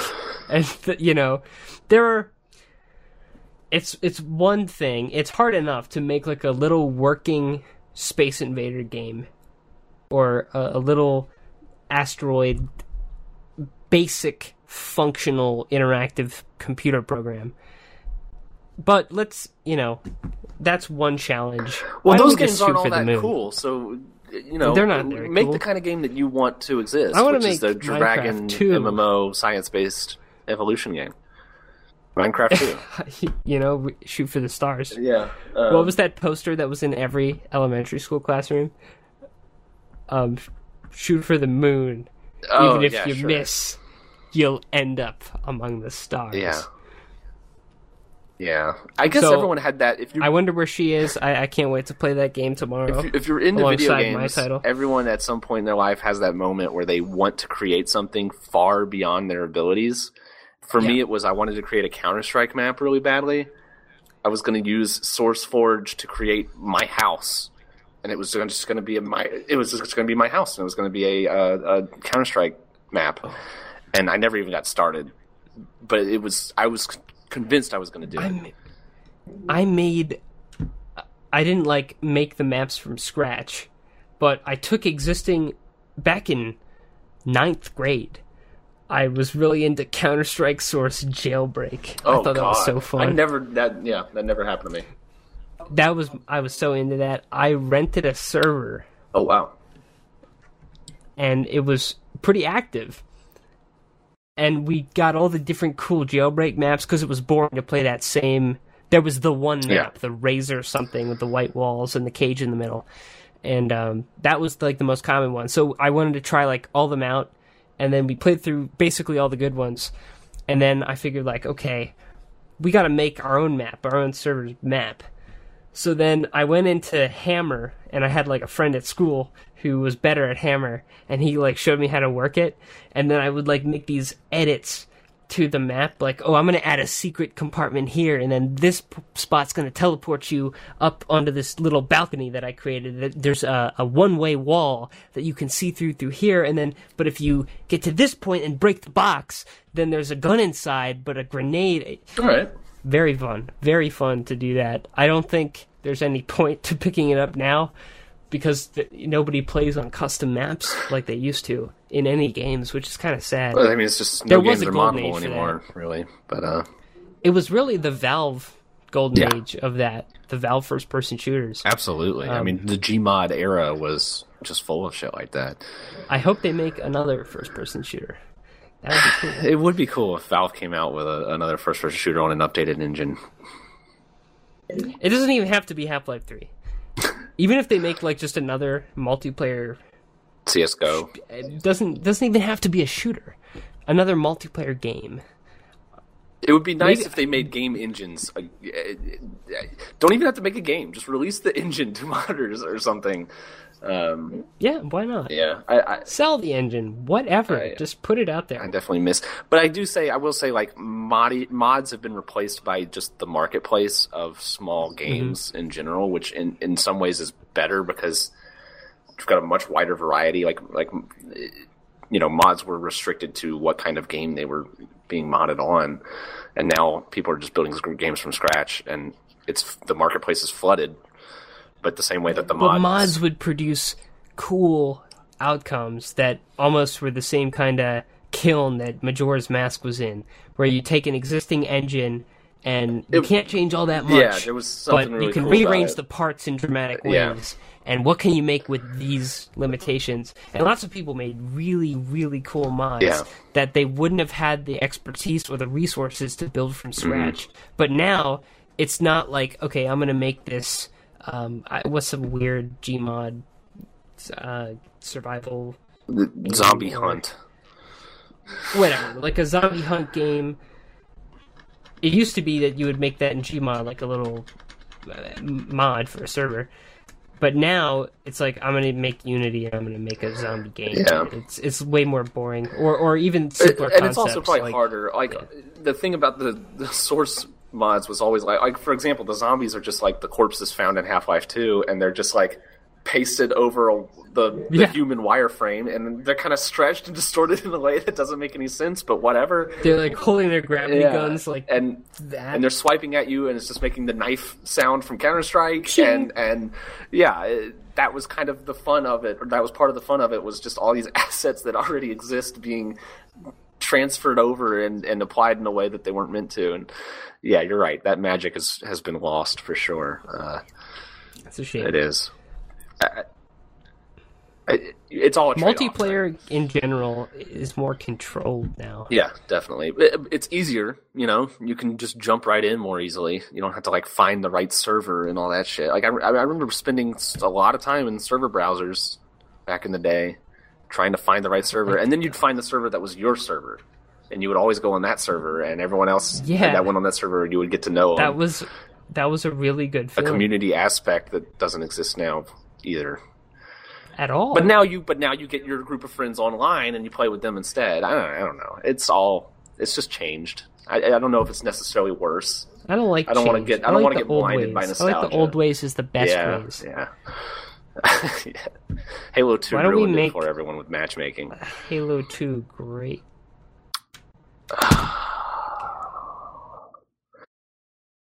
And you know, there are. It's one thing. It's hard enough to make like a little working Space Invader game, or a little asteroid basic functional interactive computer program, but let's that's one challenge. Well, those games aren't all that cool, so they're not make the kind of game that you want to exist, which is the dragon MMO science-based evolution game. Minecraft 2. Shoot for the stars. Yeah. What was that poster that was in every elementary school classroom? Shoot for the moon. Oh, even if miss, you'll end up among the stars. Yeah. Yeah. I guess everyone had that. I wonder where she is. I can't wait to play that game tomorrow. If you're into video games, everyone at some point in their life has that moment where they want to create something far beyond their abilities. For me, it was I wanted to create a Counter-Strike map really badly. I was going to use SourceForge to create my house, and it was just going to be my house, and it was going to be a Counter-Strike map. And I never even got started, but I was convinced I was going to do it. I didn't make the maps from scratch, but I took existing back in 9th grade. I was really into Counter-Strike Source Jailbreak. Oh, I thought that was so fun. That never happened to me. I was so into that. I rented a server. Oh, wow. And it was pretty active. And we got all the different cool Jailbreak maps because it was boring to play that same. There was the one map, the Razor something with the white walls and the cage in the middle. And that was the most common one. So I wanted to try all them out. And then we played through basically all the good ones. And then I figured, okay, we got to make our own map, our own server's map. So then I went into Hammer, and I had, a friend at school who was better at Hammer. And he, showed me how to work it. And then I would, make these edits to the map. I'm going to add a secret compartment here. And then this spot's going to teleport you up onto this little balcony that I created. There's a one-way wall that you can see through here. And then, but if you get to this point and break the box, then there's a gun inside, but a grenade. All right. Very fun. Very fun to do that. I don't think there's any point to picking it up now because nobody plays on custom maps like they used to in any games, which is kind of sad. Well, it's just no games are moddable anymore, really. But it was really the Valve golden age of that, the Valve first-person shooters. Absolutely. The Gmod era was just full of shit like that. I hope they make another first-person shooter. That would be cool. It would be cool if Valve came out with another first-person shooter on an updated engine. It doesn't even have to be Half-Life 3. Even if they make just another multiplayer CS:GO, it doesn't even have to be a shooter. Another multiplayer game. It would be nice if they made game engines. Don't even have to make a game. Just release the engine to modders or something. Yeah, why not? Yeah, sell the engine, whatever. Just put it out there. I definitely but I will say, mods have been replaced by just the marketplace of small games in general, which in some ways is better because you've got a much wider variety. Mods were restricted to what kind of game they were being modded on, and now people are just building games from scratch, and it's the marketplace is flooded. But the same way that the mods would produce cool outcomes that almost were the same kind of kiln that Majora's Mask was in, where you take an existing engine and you can't change all that much, there was something but really you can cool rearrange the parts in dramatic ways. And what can you make with these limitations? And lots of people made really, really cool mods that they wouldn't have had the expertise or the resources to build from scratch. But now it's not like, okay, I'm going to make this, what's some weird Gmod survival... Zombie Hunt. Whatever, like a Zombie Hunt game. It used to be that you would make that in Gmod, like a little mod for a server. But now, it's like, I'm going to make Unity and I'm going to make a zombie game. Yeah. It's way more boring. Or even simpler concepts. And it's also probably like, harder. Like, yeah. The thing about the source mods was always like, for example, the zombies are just like the corpses found in Half-Life 2, and they're just like pasted over the human wireframe, and they're kind of stretched and distorted in a way that doesn't make any sense, but whatever. They're like holding their gravity guns like that. And they're swiping at you, and it's just making the knife sound from Counter-Strike, and yeah, that was kind of the fun of it, or that was part of the fun of it, was just all these assets that already exist being transferred over and applied in a way that they weren't meant to, and yeah, you're right, that magic has been lost for sure. That's a shame. It is. It's all a trade-off. Multiplayer in general is more controlled now. Yeah, definitely. It's easier, you know. You can just jump right in more easily. You don't have to like find the right server and all that shit. Like I remember spending a lot of time in server browsers back in the day, trying to find the right server, and then you'd find the server that was your server, and you would always go on that server, and everyone else that went on that server, you would get to know them. That was a really good feeling. A community aspect that doesn't exist now. Either at all, but now you get your group of friends online and you play with them instead. I don't know. It's just changed. I don't know if it's necessarily worse. I don't want to get blinded by nostalgia. I like the old ways is the best ways. Yeah. Yeah. Halo 2 ruined it for everyone with matchmaking. Halo 2, great.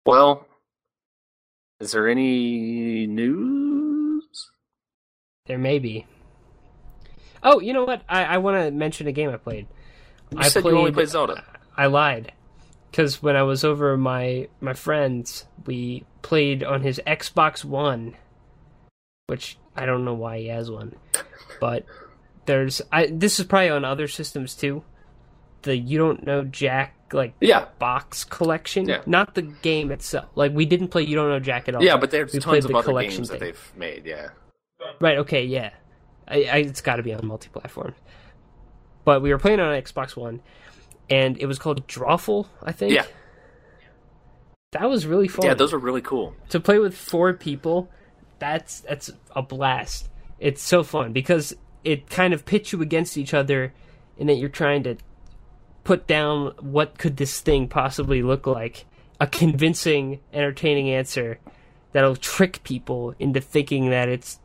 Well, is there any news? There may be. Oh, you know what? I want to mention a game I played. You only played Zelda. I lied. Because when I was over my friends, we played on his Xbox One. Which, I don't know why he has one. But this is probably on other systems too. The You Don't Know Jack box collection. Yeah. Not the game itself. Like, we didn't play You Don't Know Jack at all. Yeah, but there's tons of other games that they've made, yeah. Right, okay, yeah. It's got to be on multi-platform. But we were playing on Xbox One, and it was called Drawful, I think? Yeah. That was really fun. Yeah, those are really cool. To play with four people, that's a blast. It's so fun, because it kind of pits you against each other, and that you're trying to put down what could this thing possibly look like. A convincing, entertaining answer that'll trick people into thinking that it's...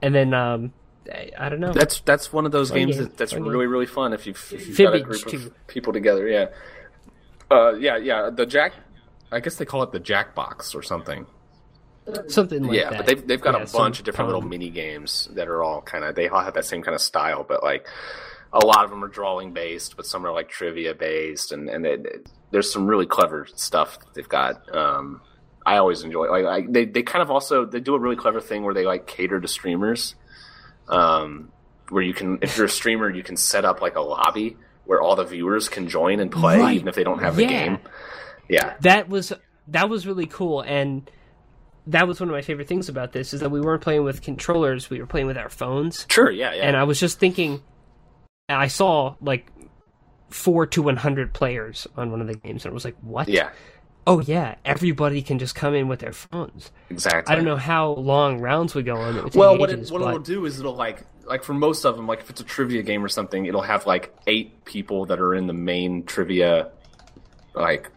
And then, I don't know. That's one of those games that's really, really fun if you've got a group of people together, yeah. Yeah, the Jack... I guess they call it the Jackbox or something. Something like that. Yeah, but they've got a bunch of different little mini-games that are all kind of... They all have that same kind of style, but, like, a lot of them are drawing-based, but some are, like, trivia-based, and there's some really clever stuff that they've got, I always enjoy it. Like they kind of also they do a really clever thing where they like cater to streamers, where you can if you're a streamer you can set up like a lobby where all the viewers can join and play even if they don't have the game. Yeah, that was really cool, and that was one of my favorite things about this is that we weren't playing with controllers, we were playing with our phones. Sure, yeah. And I was just thinking, I saw like 4 to 100 players on one of the games, and I was like, what? Yeah. Oh, yeah, everybody can just come in with their phones. Exactly. I don't know how long rounds would go on. It'll do is it'll, like for most of them, like if it's a trivia game or something, it'll have, like, 8 people that are in the main trivia, like,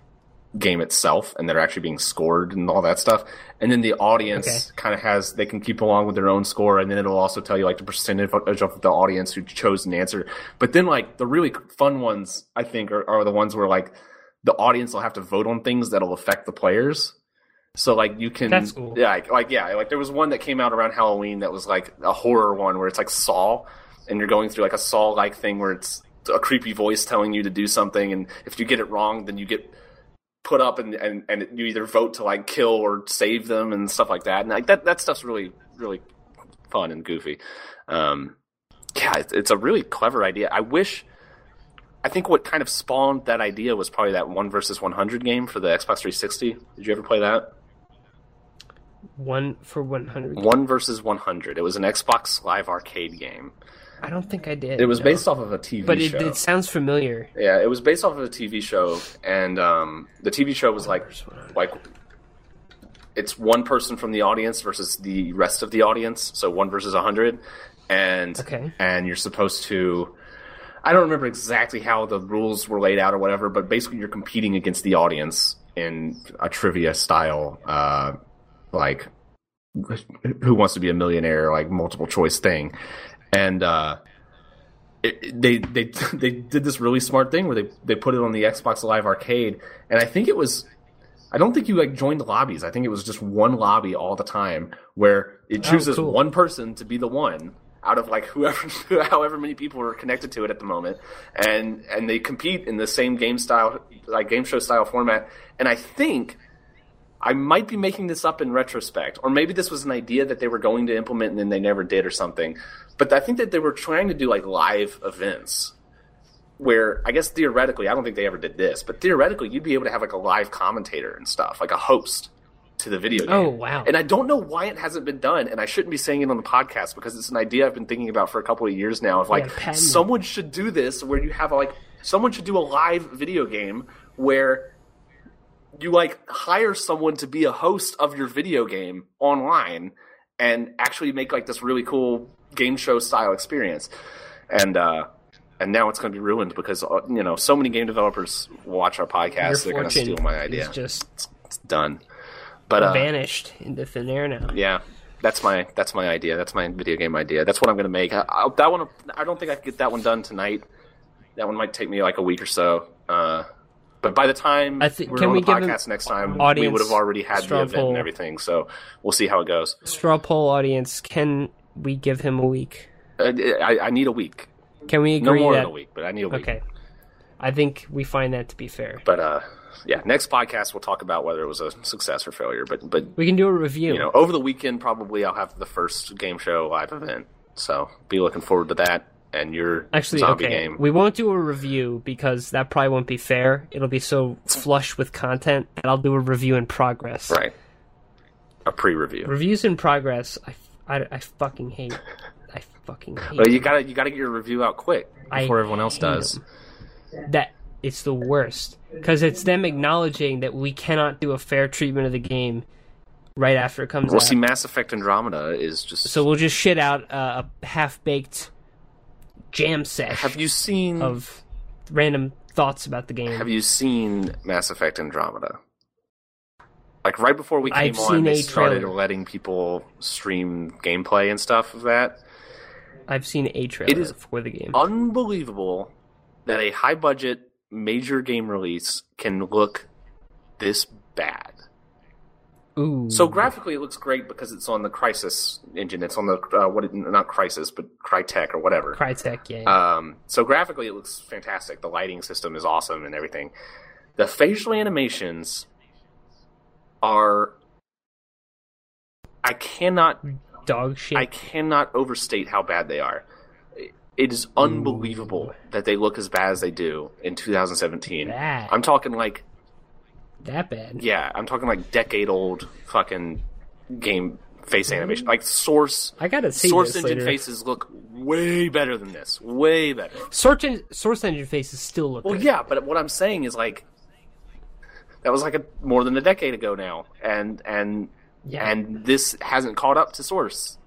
game itself and that are actually being scored and all that stuff. And then the audience kind of has, they can keep along with their own score, and then it'll also tell you, like, the percentage of the audience who chose an answer. But then, like, the really fun ones, I think, are the ones where, like, the audience will have to vote on things that'll affect the players. So, like, you can... That's cool. Yeah, like, there was one that came out around Halloween that was, like, a horror one where it's, like, Saw, and you're going through, like, a Saw-like thing where it's a creepy voice telling you to do something, and if you get it wrong, then you get put up and you either vote to, like, kill or save them and stuff like that. And, like, that stuff's really, really fun and goofy. Yeah, it's a really clever idea. I wish... I think what kind of spawned that idea was probably that 1 vs. 100 game for the Xbox 360. Did you ever play that? 1 for 100. 1 vs. 100. It was an Xbox Live Arcade game. I don't think I did. It was based off of a TV show. But it sounds familiar. Yeah, it was based off of a TV show, and the TV show was like it's one person from the audience versus the rest of the audience, so 1 vs. 100, and you're supposed to. I don't remember exactly how the rules were laid out or whatever, but basically you're competing against the audience in a trivia style, like Who Wants to Be a Millionaire, like multiple choice thing. And they did this really smart thing where they put it on the Xbox Live Arcade, and I think it was. I don't think you like joined lobbies. I think it was just one lobby all the time where it chooses one person to be the one out of like whoever, however many people are connected to it at the moment, and they compete in the same game style, like game show style format. And I think I might be making this up in retrospect, or maybe this was an idea that they were going to implement and then they never did or something. But I think that they were trying to do like live events where I guess theoretically, I don't think they ever did this, but theoretically you'd be able to have like a live commentator and stuff, like a host to the video game. Oh, wow. And I don't know why it hasn't been done, and I shouldn't be saying it on the podcast because it's an idea I've been thinking about for a couple of years now of like someone should do this where you have like someone should do a live video game where you like hire someone to be a host of your video game online and actually make like this really cool game show style experience. And now it's going to be ruined because, you know, so many game developers watch our podcast. They're going to steal my idea. It's done. But vanished into thin air now. Yeah. That's my idea. That's my video game idea. That's what I'm going to make. That one, I don't think I can get that one done tonight. That one might take me like a week or so. But by the time we're on the podcast next time, we would have already had the event and everything. So we'll see how it goes. Straw poll audience, can we give him a week? I need a week. Can we agree? No more than a week, but I need a week. Okay. I think we find that to be fair. But yeah, next podcast we'll talk about whether it was a success or failure. But we can do a review. You know, over the weekend probably I'll have the first game show live event. So be looking forward to that. And your zombie game. We won't do a review because that probably won't be fair. It'll be so flush with content that I'll do a review in progress. Right. A pre-review. Reviews in progress. I fucking hate. I fucking hate. But you gotta get your review out quick before everyone else does. That it's the worst because it's them acknowledging that we cannot do a fair treatment of the game right after it comes out. We'll see. Mass Effect Andromeda is just so we'll just shit out a half-baked jam set. Have you seen of random thoughts about the game? Have you seen Mass Effect Andromeda? Like right before we came on, they started letting people stream gameplay and stuff of that. I've seen a trailer for the game. Unbelievable that a high budget major game release can look this bad. Ooh. So graphically, it looks great because it's on the Crysis engine. It's on the not Crysis, but Crytek or whatever. Crytek, yeah. So graphically, it looks fantastic. The lighting system is awesome and everything. The facial animations are, dog shit. I cannot overstate how bad they are. It is unbelievable that they look as bad as they do in 2017. Bad. I'm talking like. That bad? Yeah, I'm talking like decade-old fucking game face animation. Like Source, I gotta see Source Engine later. Faces look way better than this. Way better. Source Engine faces still look. Well, good. Yeah, but what I'm saying is like that was like more than a decade ago now, and this hasn't caught up to Source.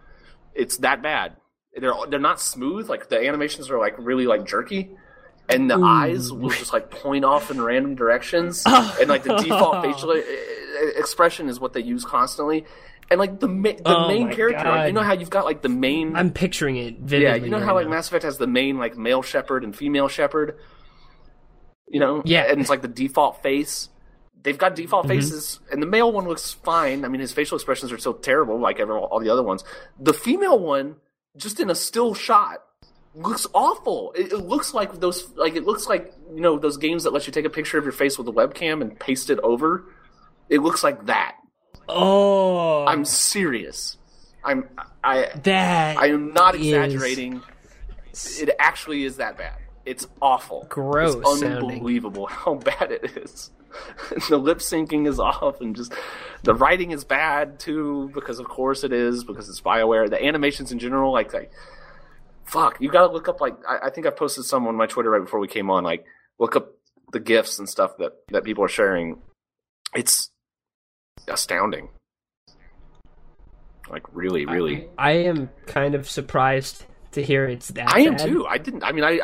It's that bad. They're not smooth. Like the animations are like really like jerky. And the eyes will just, like, point off in random directions. And, like, the default facial expression is what they use constantly. And, like, the main character, like, you know how you've got, like, the main... I'm picturing it vividly. Yeah, you know how, like, Mass Effect has the main, like, male shepherd and female shepherd? You know? Yeah. And it's, like, the default face. They've got default faces. And the male one looks fine. I mean, his facial expressions are still terrible, like all the other ones. The female one, just in a still shot... looks awful. It looks like those, like it looks like you know those games that let you take a picture of your face with a webcam and paste it over. It looks like that. Oh, I'm serious. I am not exaggerating. It actually is that bad. It's awful. Gross. It's unbelievable how bad it is. The lip syncing is off, and just the writing is bad too, because of course it is, because it's BioWare. The animations in general, like fuck, you gotta look up, like, I think I posted some on my Twitter right before we came on, like, look up the GIFs and stuff that people are sharing. It's astounding. Like, really, really. I am kind of surprised to hear it's that bad. I am too. I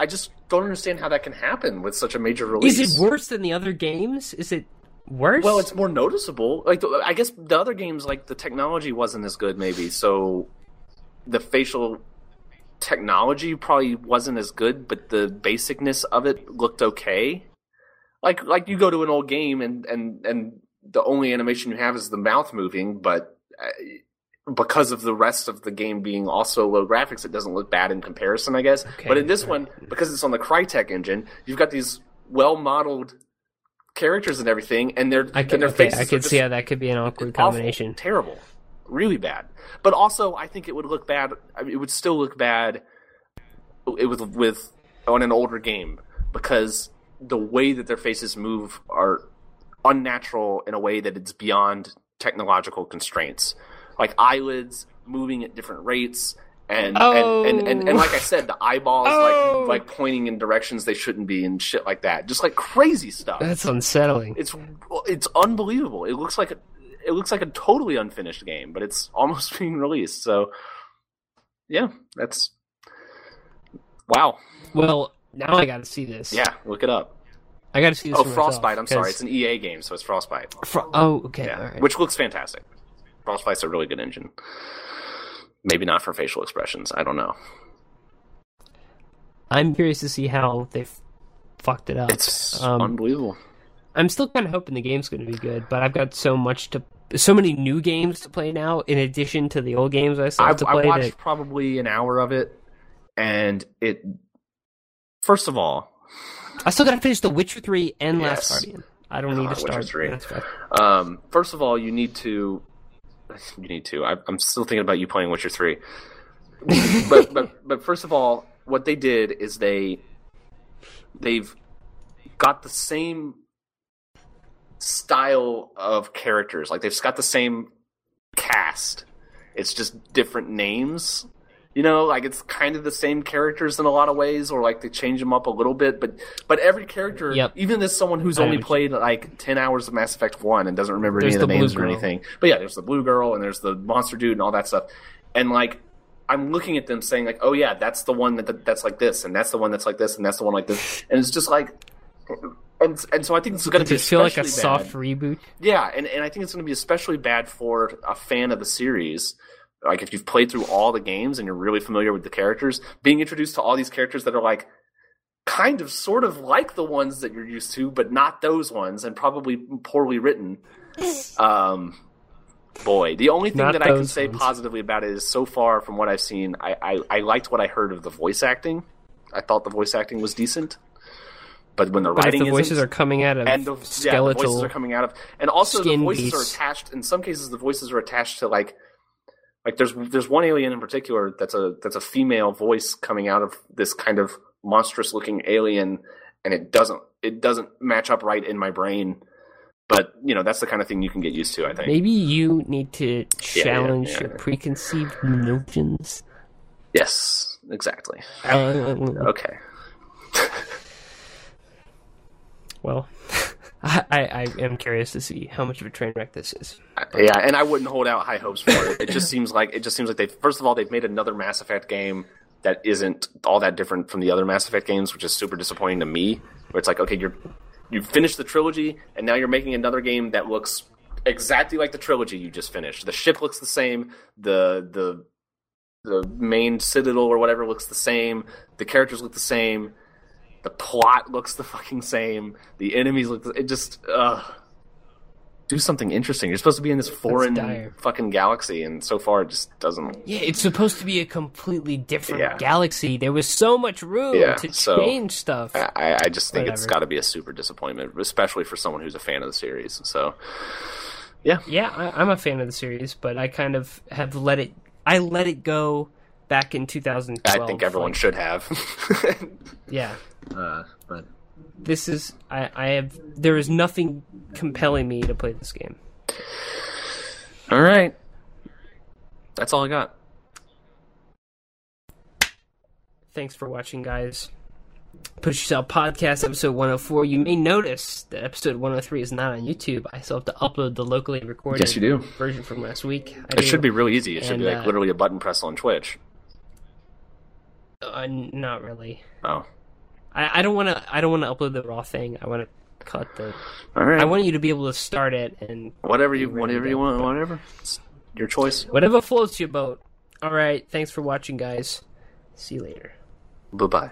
just don't understand how that can happen with such a major release. Is it worse than the other games? Is it worse? Well, it's more noticeable. Like, I guess the other games, like, the technology wasn't as good, maybe, so the facial technology probably wasn't as good, but the basicness of it looked okay. Like you go to an old game and the only animation you have is the mouth moving, but because of the rest of the game being also low graphics, it doesn't look bad in comparison, I guess. Okay, but in this one, because it's on the Crytek engine, you've got these well-modeled characters and everything, and their faces. I could see how that could be an awkward combination. Awful, terrible. Really bad. But also, I think it would look bad. I mean, it would still look bad with on an older game, because the way that their faces move are unnatural in a way that it's beyond technological constraints. Like eyelids moving at different rates, and like I said, the eyeballs like pointing in directions they shouldn't be and shit like that. Just like crazy stuff. That's unsettling. It's unbelievable. It looks like a totally unfinished game, but it's almost being released. So, yeah, that's... Wow. Well, now I gotta see this. Yeah, look it up. I gotta see this. Oh, Frostbite, I'm sorry. It's an EA game, so it's Frostbite. Okay. Yeah. All right. Which looks fantastic. Frostbite's a really good engine. Maybe not for facial expressions. I don't know. I'm curious to see how they've fucked it up. It's unbelievable. I'm still kind of hoping the game's going to be good, but I've got so many new games to play now, in addition to the old games I still have to play. I watched probably an hour of it, and it... First of all... I still got to finish The Witcher 3 and Last Guardian. I don't need to start Witcher 3. First of all, you need to... I'm still thinking about you playing Witcher 3. But first of all, what they did is they've got the same... style of characters. Like, they've got the same cast. It's just different names. You know, like, it's kind of the same characters in a lot of ways, or, like, they change them up a little bit. But every character, even as someone who's only played, like, 10 hours of Mass Effect 1 and doesn't remember any of the names or anything. But, yeah, there's the blue girl, and there's the monster dude, and all that stuff. And, like, I'm looking at them saying, like, oh, yeah, that's the one that's like this, and that's the one that's like this, and that's the one like this. And it's just, like... And so I think it's going to be especially bad. Does it feel like a soft reboot? Yeah, and I think it's going to be especially bad for a fan of the series. Like, if you've played through all the games and you're really familiar with the characters, being introduced to all these characters that are, like, kind of sort of like the ones that you're used to, but not those ones, and probably poorly written. Boy, the only thing that I can say positively about it is, so far from what I've seen, I liked what I heard of the voice acting. I thought the voice acting was decent. But when the voices are coming out of skeletal, the voices are coming out of, and also the voices are attached. In some cases, the voices are attached to like there's one alien in particular that's a female voice coming out of this kind of monstrous looking alien, and it doesn't match up right in my brain. But you know, that's the kind of thing you can get used to. I think maybe you need to challenge your preconceived notions. Yes, exactly. Okay. Well, I am curious to see how much of a train wreck this is. Yeah, and I wouldn't hold out high hopes for it. It just seems like they, first of all, they've made another Mass Effect game that isn't all that different from the other Mass Effect games, which is super disappointing to me. Where it's like, okay, you finished the trilogy, and now you're making another game that looks exactly like the trilogy you just finished. The ship looks the same. The main citadel or whatever looks the same. The characters look the same. The plot looks the fucking same. The enemies look... It just... do something interesting. You're supposed to be in this foreign fucking galaxy, and so far it just doesn't... Yeah, it's supposed to be a completely different galaxy. There was so much room to change stuff. I just think it's got to be a super disappointment, especially for someone who's a fan of the series. So, yeah. Yeah, I'm a fan of the series, but I kind of have let it... I let it go back in 2012. I think everyone should have. Yeah. But this is there is nothing compelling me to play this game. All right. That's all I got. Thanks for watching, guys. Push Yourself Podcast, episode 104. You may notice that episode 103 is not on YouTube. I still have to upload the locally recorded version from last week. It should be really easy. It should be like literally a button press on Twitch. Not really. Oh. I don't want to upload the raw thing. I want to cut the. All right. I want you to be able to start it and whatever you want. Whatever. It's your choice. Whatever floats your boat. All right. Thanks for watching, guys. See you later. Bye bye.